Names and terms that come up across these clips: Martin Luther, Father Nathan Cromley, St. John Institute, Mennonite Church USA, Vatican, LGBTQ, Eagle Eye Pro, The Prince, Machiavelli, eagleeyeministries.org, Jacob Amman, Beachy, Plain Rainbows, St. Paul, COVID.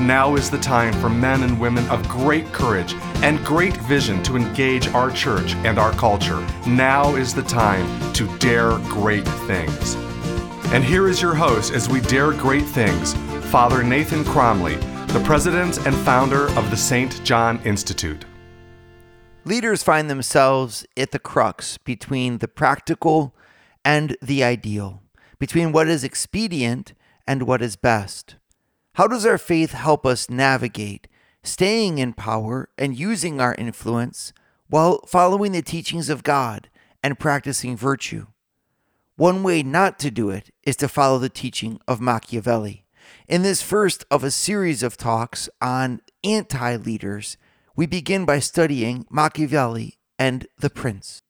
Now is the time for men and women of great courage and great vision to engage our church and our culture. Now is the time to dare great things. And here is your host as we dare great things, Father Nathan Cromley, the president and founder of the St. John Institute. Leaders find themselves at the crux between the practical and the ideal, between what is expedient and what is best. How does our faith help us navigate staying in power and using our influence while following the teachings of God and practicing virtue? One way not to do it is to follow the teaching of Machiavelli. In this first of a series of talks on anti-leaders, we begin by studying Machiavelli and The Prince.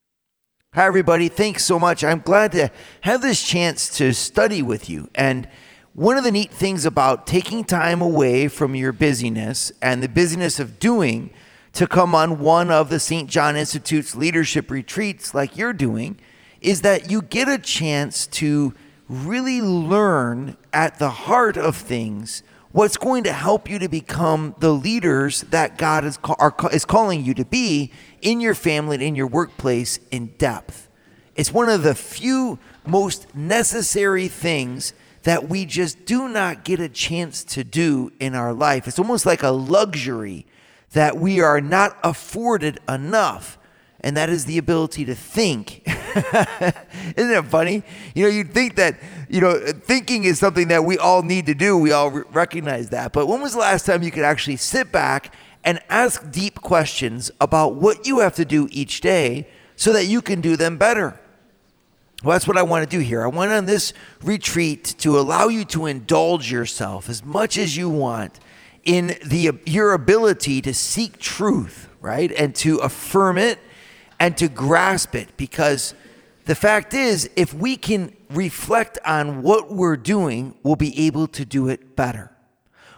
Hi, everybody. Thanks so much. I'm glad to have this chance to study with you. And one of the neat things about taking time away from your busyness and the busyness of doing to come on one of the St. John Institute's leadership retreats like you're doing is that you get a chance to really learn at the heart of things what's going to help you to become the leaders that God is calling you to be in your family and in your workplace in depth. It's one of the few most necessary things that we just do not get a chance to do in our life. It's almost like a luxury that we are not afforded enough, and that is the ability to think. Isn't that funny? You'd think that, thinking is something that we all need to do. We all recognize that. But when was the last time you could actually sit back and ask deep questions about what you have to do each day so that you can do them better? Well, that's what I want to do here. I went on this retreat to allow you to indulge yourself as much as you want in your ability to seek truth, right? And to affirm it and to grasp it, because the fact is, if we can reflect on what we're doing, we'll be able to do it better.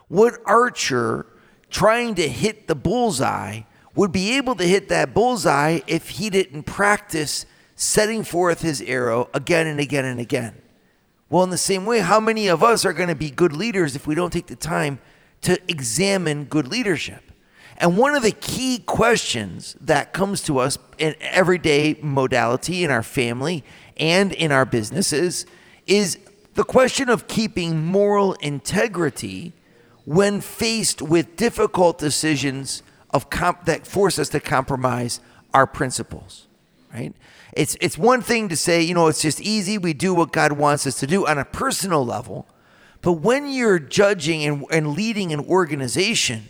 What archer trying to hit the bullseye would be able to hit that bullseye if he didn't practice setting forth his arrow again and again and again? Well, in the same way, how many of us are going to be good leaders if we don't take the time to examine good leadership? And one of the key questions that comes to us in everyday modality, in our family and in our businesses, is the question of keeping moral integrity when faced with difficult decisions that force us to compromise our principles, right? It's one thing to say, it's just easy, we do what God wants us to do on a personal level. But when you're judging and leading an organization,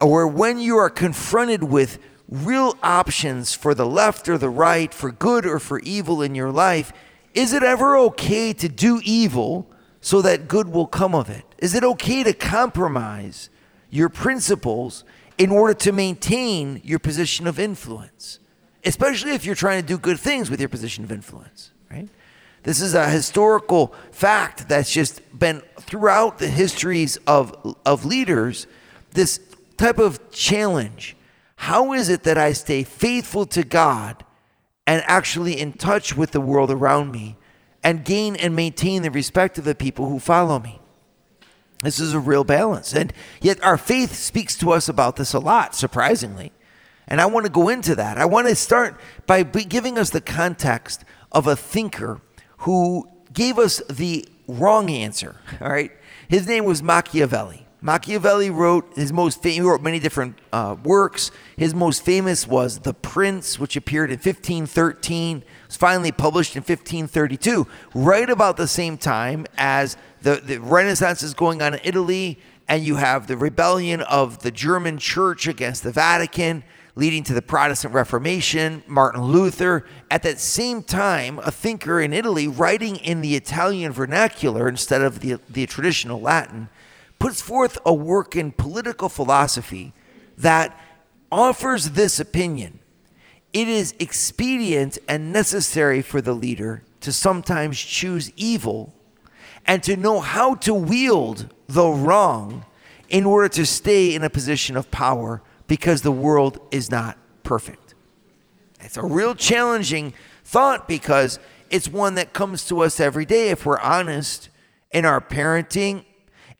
or when you are confronted with real options for the left or the right, for good or for evil in your life, is it ever okay to do evil so that good will come of it? Is it okay to compromise your principles in order to maintain your position of influence? Especially if you're trying to do good things with your position of influence, right? This is a historical fact that's just been throughout the histories of leaders, this type of challenge. How is it that I stay faithful to God and actually in touch with the world around me and gain and maintain the respect of the people who follow me? This is a real balance. And yet our faith speaks to us about this a lot, surprisingly. And I want to go into that. I want to start by giving us the context of a thinker who gave us the wrong answer, all right? His name was Machiavelli. Machiavelli wrote many different works. His most famous was The Prince, which appeared in 1513. It was finally published in 1532, right about the same time as the Renaissance is going on in Italy, and you have the rebellion of the German church against the Vatican, leading to the Protestant Reformation, Martin Luther. At that same time, a thinker in Italy, writing in the Italian vernacular instead of the traditional Latin, puts forth a work in political philosophy that offers this opinion. It is expedient and necessary for the leader to sometimes choose evil and to know how to wield the wrong in order to stay in a position of power, because the world is not perfect. It's a real challenging thought, because it's one that comes to us every day if we're honest in our parenting,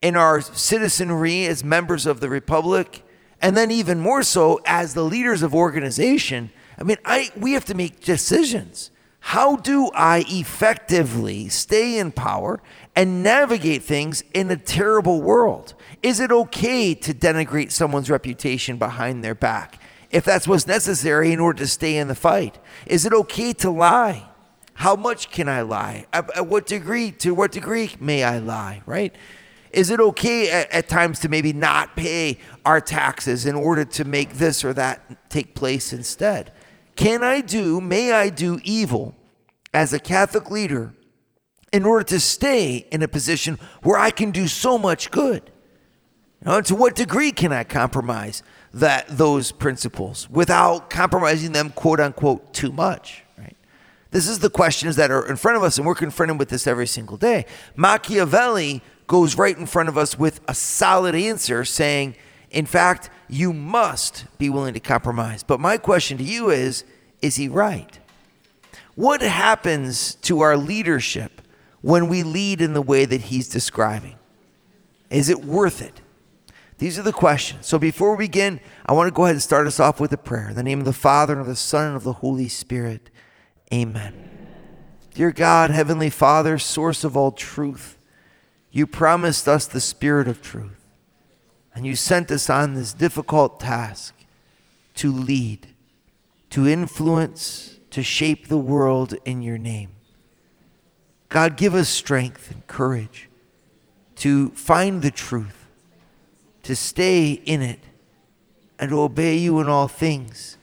in our citizenry as members of the Republic, and then even more so as the leaders of organization. I mean, we have to make decisions. How do I effectively stay in power and navigate things in a terrible world? Is it okay to denigrate someone's reputation behind their back if that's what's necessary in order to stay in the fight? Is it okay to lie? How much can I lie? To what degree may I lie, right? Is it okay at times to maybe not pay our taxes in order to make this or that take place instead? May I do evil as a Catholic leader in order to stay in a position where I can do so much good? To what degree can I compromise those principles without compromising them, quote unquote, too much? Right? This is the questions that are in front of us, and we're confronted with this every single day. Machiavelli goes right in front of us with a solid answer, saying, in fact, you must be willing to compromise. But my question to you is he right? What happens to our leadership when we lead in the way that he's describing? Is it worth it? These are the questions. So before we begin, I want to go ahead and start us off with a prayer. In the name of the Father, and of the Son, and of the Holy Spirit. Amen. Dear God, Heavenly Father, source of all truth, you promised us the Spirit of truth. And you sent us on this difficult task to lead, to influence, to shape the world in your name. God, give us strength and courage to find the truth, to stay in it, and to obey you in all things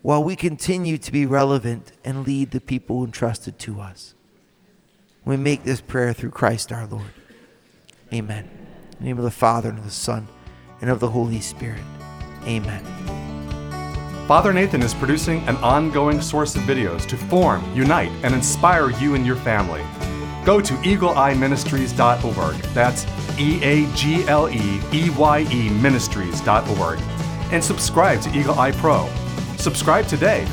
while we continue to be relevant and lead the people entrusted to us. We make this prayer through Christ our Lord. Amen. In the name of the Father, and of the Son, and of the Holy Spirit. Amen. Father Nathan is producing an ongoing source of videos to form, unite, and inspire you and your family. Go to eagleeyeministries.org. That's eagleeyeministries.org. And subscribe to Eagle Eye Pro. Subscribe today.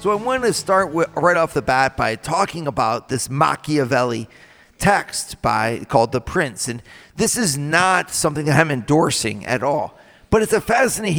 So I want to start right off the bat by talking about this Machiavelli text called The Prince. And this is not something that I'm endorsing at all, but he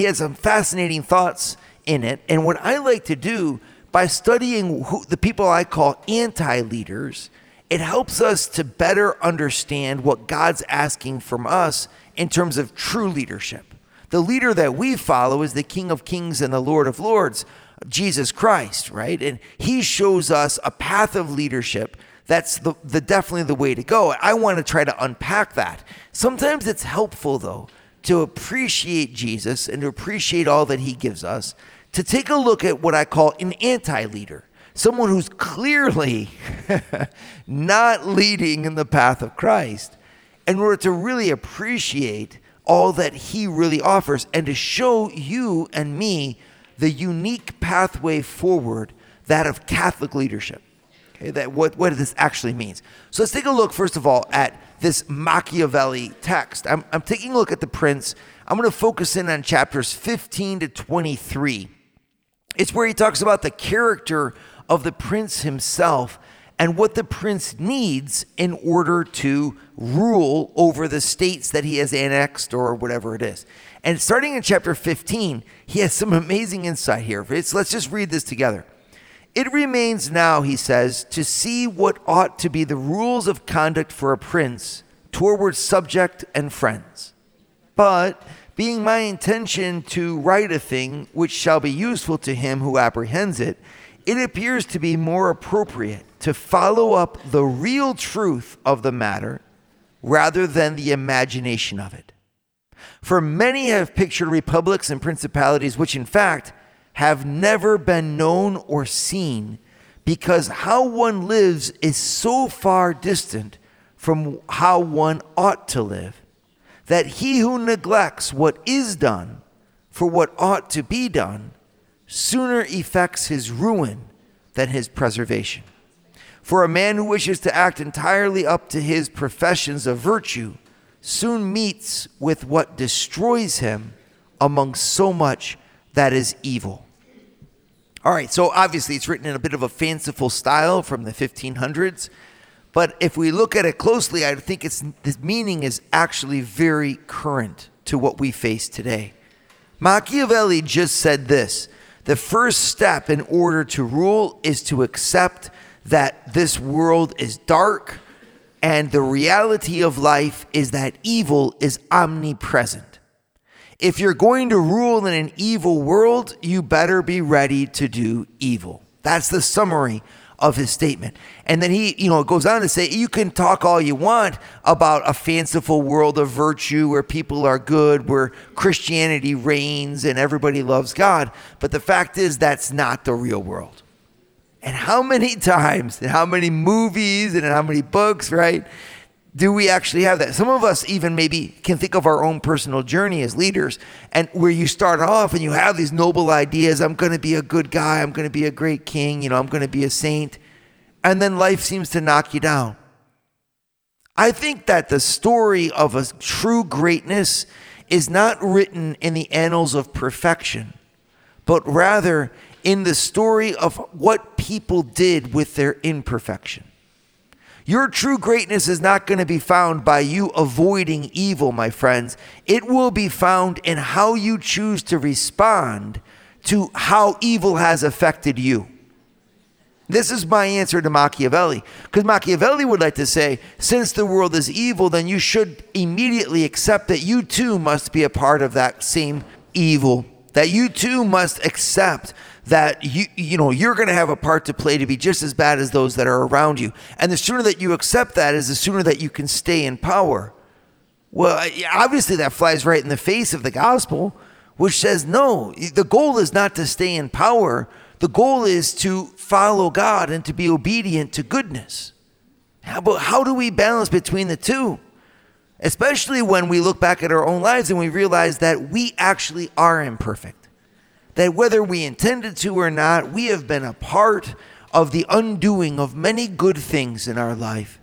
has some fascinating thoughts in it. And what I like to do by studying the people I call anti-leaders, it helps us to better understand what God's asking from us in terms of true leadership. The leader that we follow is the King of Kings and the Lord of Lords, Jesus Christ, right? And he shows us a path of leadership that's definitely the way to go. I want to try to unpack that. Sometimes it's helpful, though, to appreciate Jesus and to appreciate all that he gives us, to take a look at what I call an anti-leader, someone who's clearly not leading in the path of Christ, in order to really appreciate all that he really offers and to show you and me the unique pathway forward, that of Catholic leadership. Okay, what this actually means. So let's take a look, first of all, at this Machiavelli text. I'm taking a look at The Prince. I'm going to focus in on chapters 15 to 23. It's where he talks about the character of the prince himself and what the prince needs in order to rule over the states that he has annexed or whatever it is. And starting in chapter 15, he has some amazing insight here. Let's just read this together. It remains now, he says, to see what ought to be the rules of conduct for a prince toward subject and friends. But being my intention to write a thing which shall be useful to him who apprehends it, it appears to be more appropriate to follow up the real truth of the matter rather than the imagination of it. For many have pictured republics and principalities which in fact have never been known or seen, because how one lives is so far distant from how one ought to live that he who neglects what is done for what ought to be done sooner effects his ruin than his preservation. For a man who wishes to act entirely up to his professions of virtue soon meets with what destroys him among so much that is evil." All right, so obviously it's written in a bit of a fanciful style from the 1500s, but if we look at it closely, I think the meaning is actually very current to what we face today. Machiavelli just said this: the first step in order to rule is to accept that this world is dark and the reality of life is that evil is omnipresent. If you're going to rule in an evil world, you better be ready to do evil. That's the summary of his statement. And then he, goes on to say, you can talk all you want about a fanciful world of virtue where people are good, where Christianity reigns and everybody loves God, but the fact is that's not the real world. And how many times, and how many movies, and how many books, right, do we actually have that? Some of us even maybe can think of our own personal journey as leaders, and where you start off and you have these noble ideas, I'm going to be a good guy, I'm going to be a great king, I'm going to be a saint, and then life seems to knock you down. I think that the story of a true greatness is not written in the annals of perfection, but rather in the story of what people did with their imperfection. Your true greatness is not going to be found by you avoiding evil, my friends. It will be found in how you choose to respond to how evil has affected you. This is my answer to Machiavelli, because Machiavelli would like to say, since the world is evil, then you should immediately accept that you too must be a part of that same evil, that you too must accept that you're going to have a part to play to be just as bad as those that are around you. And the sooner that you accept that is the sooner that you can stay in power. Well, obviously that flies right in the face of the gospel, which says, no, the goal is not to stay in power. The goal is to follow God and to be obedient to goodness. How do we balance between the two? Especially when we look back at our own lives and we realize that we actually are imperfect. That whether we intended to or not, we have been a part of the undoing of many good things in our life.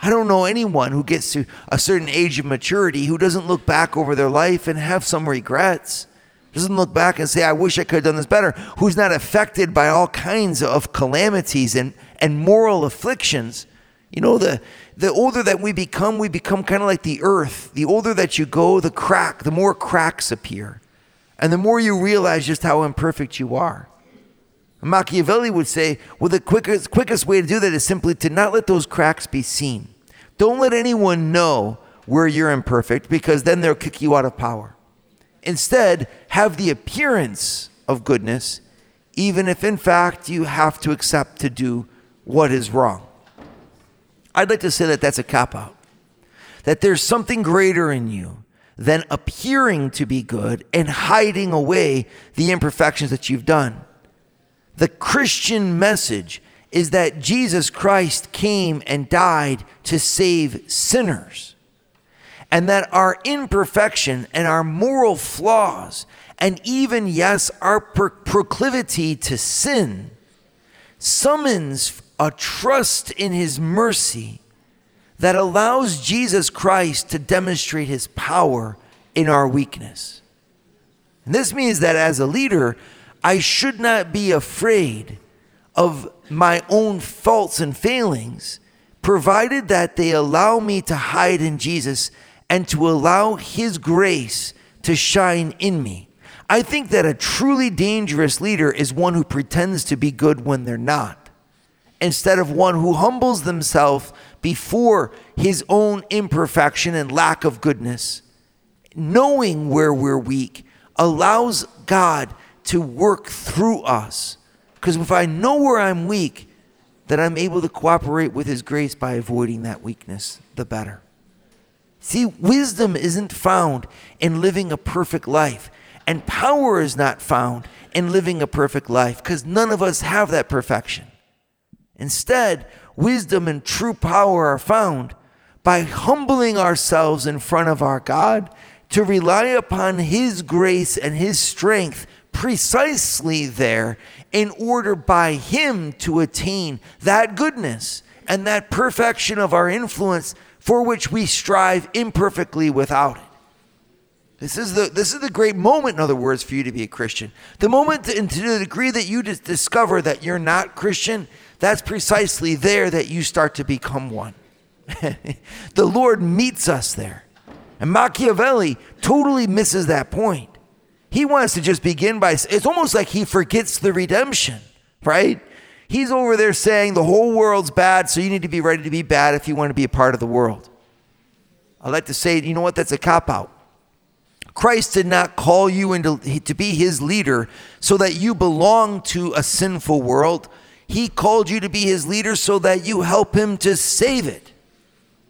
I don't know anyone who gets to a certain age of maturity who doesn't look back over their life and have some regrets, doesn't look back and say, I wish I could have done this better, who's not affected by all kinds of calamities and moral afflictions. The older that we become kind of like the earth. The older that you go, the more cracks appear. And the more you realize just how imperfect you are. Machiavelli would say, well, the quickest way to do that is simply to not let those cracks be seen. Don't let anyone know where you're imperfect, because then they'll kick you out of power. Instead, have the appearance of goodness, even if in fact you have to accept to do what is wrong. I'd like to say that that's a cop-out. That there's something greater in you than appearing to be good and hiding away the imperfections that you've done. The Christian message is that Jesus Christ came and died to save sinners, and that our imperfection and our moral flaws, and even, yes, our proclivity to sin, summons a trust in his mercy that allows Jesus Christ to demonstrate his power in our weakness. And this means that as a leader, I should not be afraid of my own faults and failings, provided that they allow me to hide in Jesus and to allow his grace to shine in me. I think that a truly dangerous leader is one who pretends to be good when they're not, instead of one who humbles themselves before his own imperfection and lack of goodness. Knowing where we're weak allows God to work through us. Because if I know where I'm weak, then I'm able to cooperate with his grace by avoiding that weakness, the better. See, wisdom isn't found in living a perfect life, and power is not found in living a perfect life, because none of us have that perfection. Instead, wisdom and true power are found by humbling ourselves in front of our God, to rely upon his grace and his strength precisely there in order by him to attain that goodness and that perfection of our influence for which we strive imperfectly without it. This is the great moment, in other words, for you to be a Christian. The moment, and to the degree that you discover that you're not Christian, that's precisely there that you start to become one. The Lord meets us there. And Machiavelli totally misses that point. He wants to just begin by, it's almost like he forgets the redemption, right? He's over there saying the whole world's bad, so you need to be ready to be bad if you want to be a part of the world. I like to say, you know what, that's a cop-out. Christ did not call you to be his leader so that you belong to a sinful world. He called you to be his leader so that you help him to save it,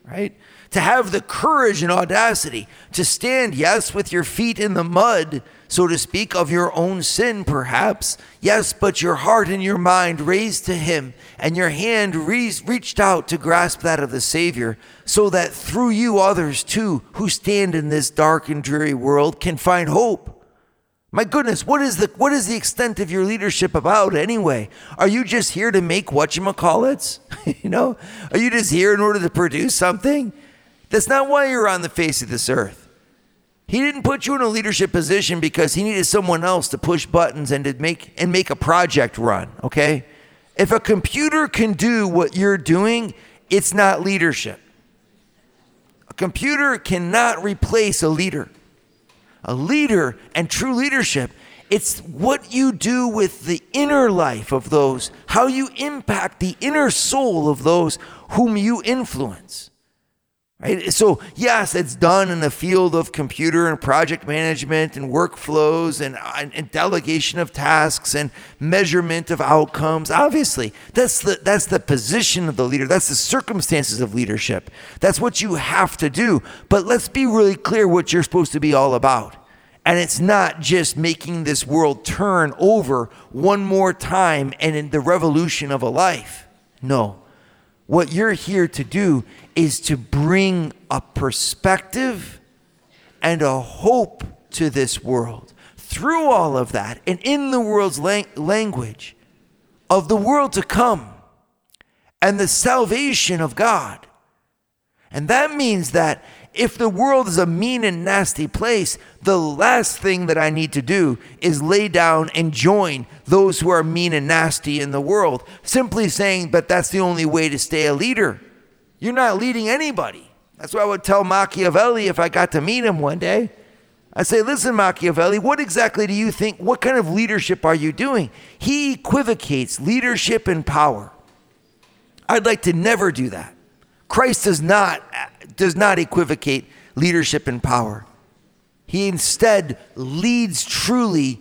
right? To have the courage and audacity to stand, yes, with your feet in the mud, so to speak, of your own sin, perhaps. Yes, but your heart and your mind raised to him, and your hand reached out to grasp that of the Savior, so that through you others, too, who stand in this dark and dreary world can find hope. My goodness, what is the extent of your leadership about anyway? Are you just here to make whatchamacallits? You know? Are you just here in order to produce something? That's not why you're on the face of this earth. He didn't put you in a leadership position because he needed someone else to push buttons and to make a project run, okay? If a computer can do what you're doing, it's not leadership. A computer cannot replace a leader. A leader and true leadership, it's what you do with the inner life of those, how you impact the inner soul of those whom you influence. Right? So yes, it's done in the field of computer and project management and workflows and delegation of tasks and measurement of outcomes. Obviously, that's the position of the leader. That's the circumstances of leadership. That's what you have to do. But let's be really clear what you're supposed to be all about. And it's not just making this world turn over one more time and in the revolution of a life. No. What you're here to do is to bring a perspective and a hope to this world through all of that and in the world's language of the world to come and the salvation of God. And that means that if the world is a mean and nasty place, the last thing that I need to do is lay down and join those who are mean and nasty in the world, simply saying, but that's the only way to stay a leader. You're not leading anybody. That's what I would tell Machiavelli if I got to meet him one day. I say, listen, Machiavelli, what exactly do you think, what kind of leadership are you doing? He equivocates leadership and power. I'd like to never do that. Christ does not equivocate leadership and power. He instead leads truly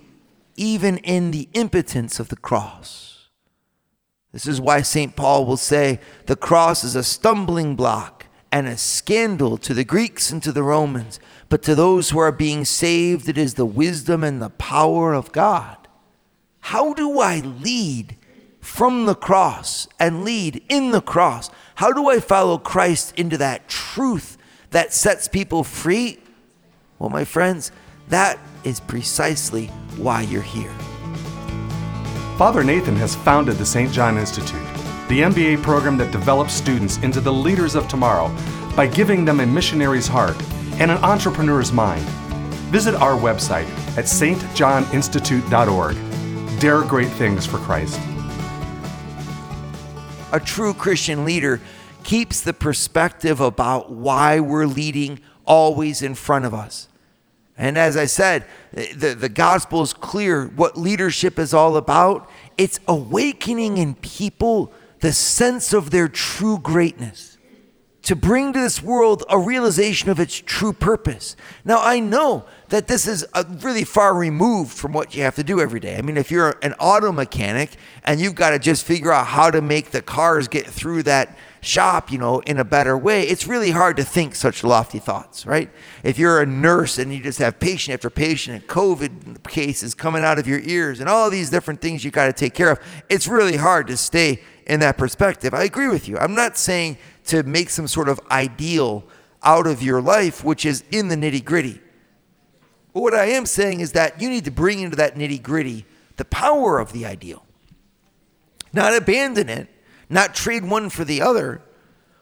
even in the impotence of the cross. This is why St. Paul will say the cross is a stumbling block and a scandal to the Greeks and to the Romans, but to those who are being saved, it is the wisdom and the power of God. How do I lead from the cross and lead in the cross? How do I follow Christ into that truth that sets people free? Well, my friends, that is precisely why you're here. Father Nathan has founded the St. John Institute, the MBA program that develops students into the leaders of tomorrow by giving them a missionary's heart and an entrepreneur's mind. Visit our website at stjohninstitute.org. Dare great things for Christ. A true Christian leader keeps the perspective about why we're leading always in front of us. And as I said, the gospel is clear what leadership is all about. It's awakening in people the sense of their true greatness, to bring to this world a realization of its true purpose. Now, I know that this is really far removed from what you have to do every day. I mean, if you're an auto mechanic and you've got to just figure out how to make the cars get through that shop, you know, in a better way, it's really hard to think such lofty thoughts, right? If you're a nurse and you just have patient after patient and COVID cases coming out of your ears and all these different things you got to take care of, it's really hard to stay in that perspective. I agree with you. I'm not saying to make some sort of ideal out of your life, which is in the nitty-gritty. But what I am saying is that you need to bring into that nitty-gritty the power of the ideal. Not abandon it, not trade one for the other,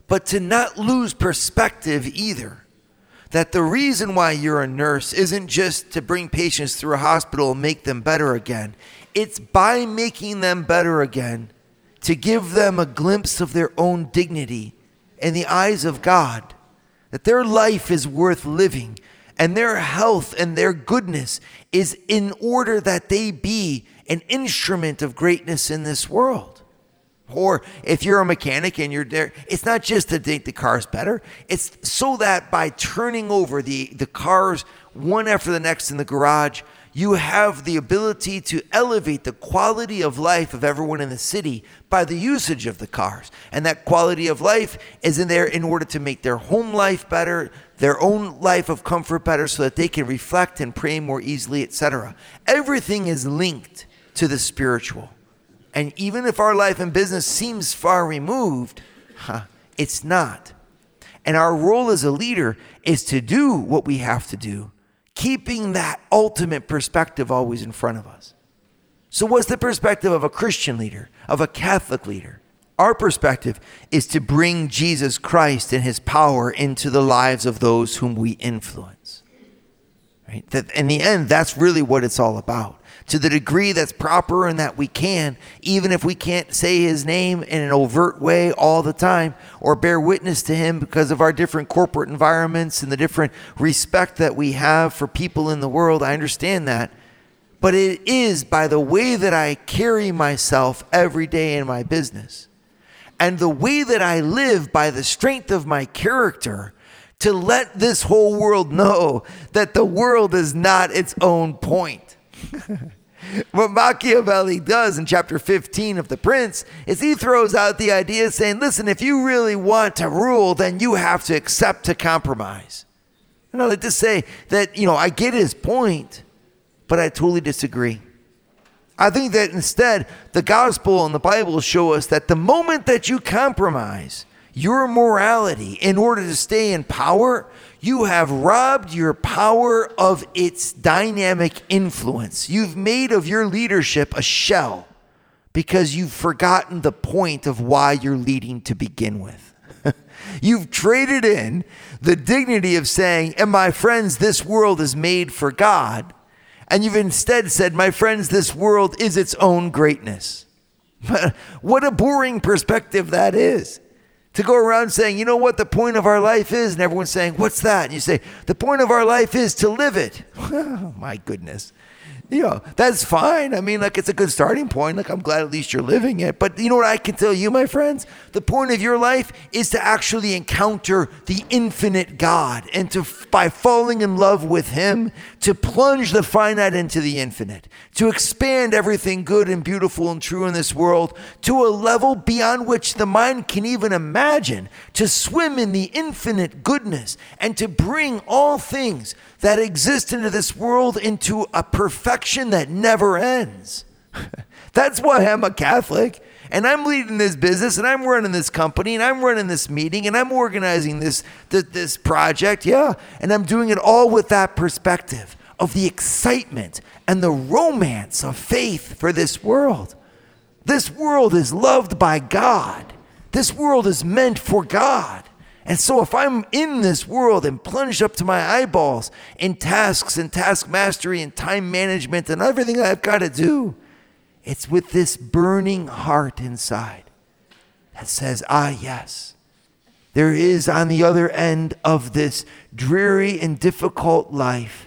but to not lose perspective either. That the reason why you're a nurse isn't just to bring patients through a hospital and make them better again. It's by making them better again to give them a glimpse of their own dignity in the eyes of God, that their life is worth living and their health and their goodness is in order that they be an instrument of greatness in this world. Or if you're a mechanic and you're there, it's not just to think the car's better. It's so that by turning over the cars one after the next in the garage, you have the ability to elevate the quality of life of everyone in the city by the usage of the cars. And that quality of life is in there in order to make their home life better, their own life of comfort better, so that they can reflect and pray more easily, etc. Everything is linked to the spiritual. And even if our life and business seems far removed, it's not. And our role as a leader is to do what we have to do, keeping that ultimate perspective always in front of us. So what's the perspective of a Christian leader, of a Catholic leader? Our perspective is to bring Jesus Christ and his power into the lives of those whom we influence. Right? That in the end, that's really what it's all about. To the degree that's proper and that we can, even if we can't say his name in an overt way all the time or bear witness to him because of our different corporate environments and the different respect that we have for people in the world, I understand that. But it is by the way that I carry myself every day in my business and the way that I live by the strength of my character to let this whole world know that the world is not its own point. What Machiavelli does in chapter 15 of The Prince is he throws out the idea saying, listen, if you really want to rule, then you have to accept to compromise. And I like to say that, I get his point, but I totally disagree. I think that instead, the gospel and the Bible show us that the moment that you compromise your morality in order to stay in power, you have robbed your power of its dynamic influence. You've made of your leadership a shell because you've forgotten the point of why you're leading to begin with. You've traded in the dignity of saying, and my friends, this world is made for God. And you've instead said, my friends, this world is its own greatness. What a boring perspective that is. To go around saying, you know what the point of our life is? And everyone's saying, what's that? And you say, the point of our life is to live it. Oh, my goodness. That's fine. I mean, it's a good starting point. I'm glad at least you're living it. But you know what I can tell you, my friends? The point of your life is to actually encounter the infinite God and to, by falling in love with him, to plunge the finite into the infinite, to expand everything good and beautiful and true in this world to a level beyond which the mind can even imagine, to swim in the infinite goodness and to bring all things that exist into this world into a perfection that never ends. That's why I'm a Catholic and I'm leading this business and I'm running this company and I'm running this meeting and I'm organizing this project. Yeah. And I'm doing it all with that perspective of the excitement and the romance of faith for this world. This world is loved by God. This world is meant for God. And so if I'm in this world and plunged up to my eyeballs in tasks and task mastery and time management and everything I've got to do, it's with this burning heart inside that says, yes, there is on the other end of this dreary and difficult life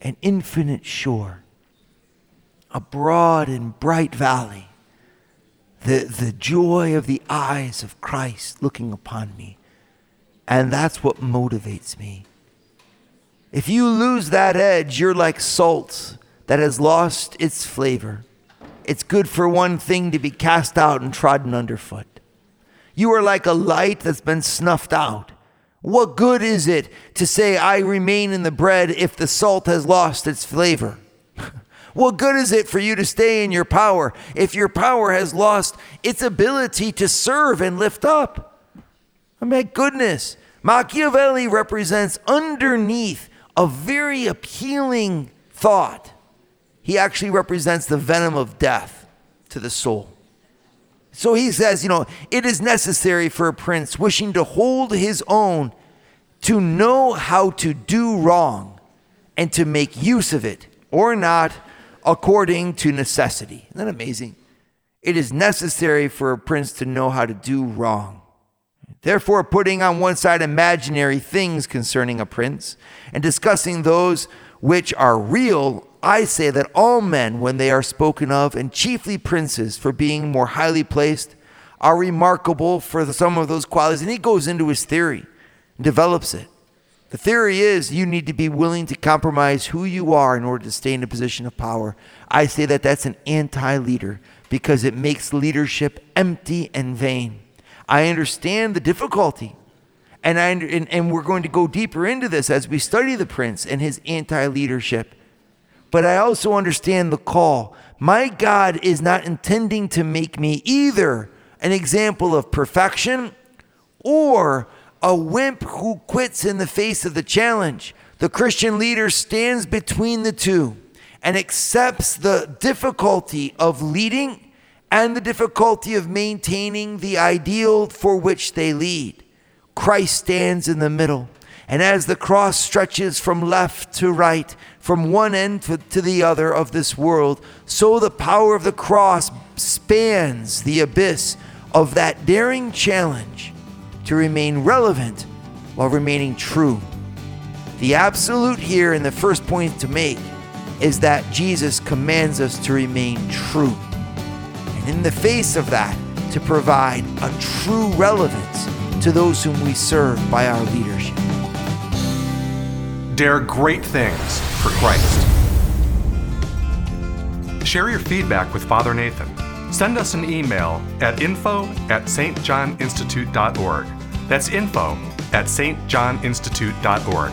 an infinite shore, a broad and bright valley, the joy of the eyes of Christ looking upon me. And that's what motivates me. If you lose that edge, you're like salt that has lost its flavor. It's good for one thing to be cast out and trodden underfoot. You are like a light that's been snuffed out. What good is it to say, I remain in the bread if the salt has lost its flavor? What good is it for you to stay in your power if your power has lost its ability to serve and lift up? My goodness, Machiavelli represents underneath a very appealing thought, he actually represents the venom of death to the soul. So he says, you know, it is necessary for a prince wishing to hold his own to know how to do wrong and to make use of it or not according to necessity. Isn't that amazing? It is necessary for a prince to know how to do wrong. Therefore, putting on one side imaginary things concerning a prince and discussing those which are real, I say that all men, when they are spoken of, and chiefly princes for being more highly placed, are remarkable for some of those qualities. And he goes into his theory and develops it. The theory is you need to be willing to compromise who you are in order to stay in a position of power. I say that that's an anti-leader, because it makes leadership empty and vain. I understand the difficulty, and we're going to go deeper into this as we study the Prince and his anti-leadership. But I also understand the call. My God is not intending to make me either an example of perfection or a wimp who quits in the face of the challenge. The Christian leader stands between the two and accepts the difficulty of leading and the difficulty of maintaining the ideal for which they lead. Christ stands in the middle, and as the cross stretches from left to right, from one end to the other of this world, so the power of the cross spans the abyss of that daring challenge to remain relevant while remaining true. The absolute here, and the first point to make, is that Jesus commands us to remain true. In the face of that, to provide a true relevance to those whom we serve by our leadership. Dare great things for Christ. Share your feedback with Father Nathan. Send us an email at info@stjohninstitute.org. That's info@stjohninstitute.org.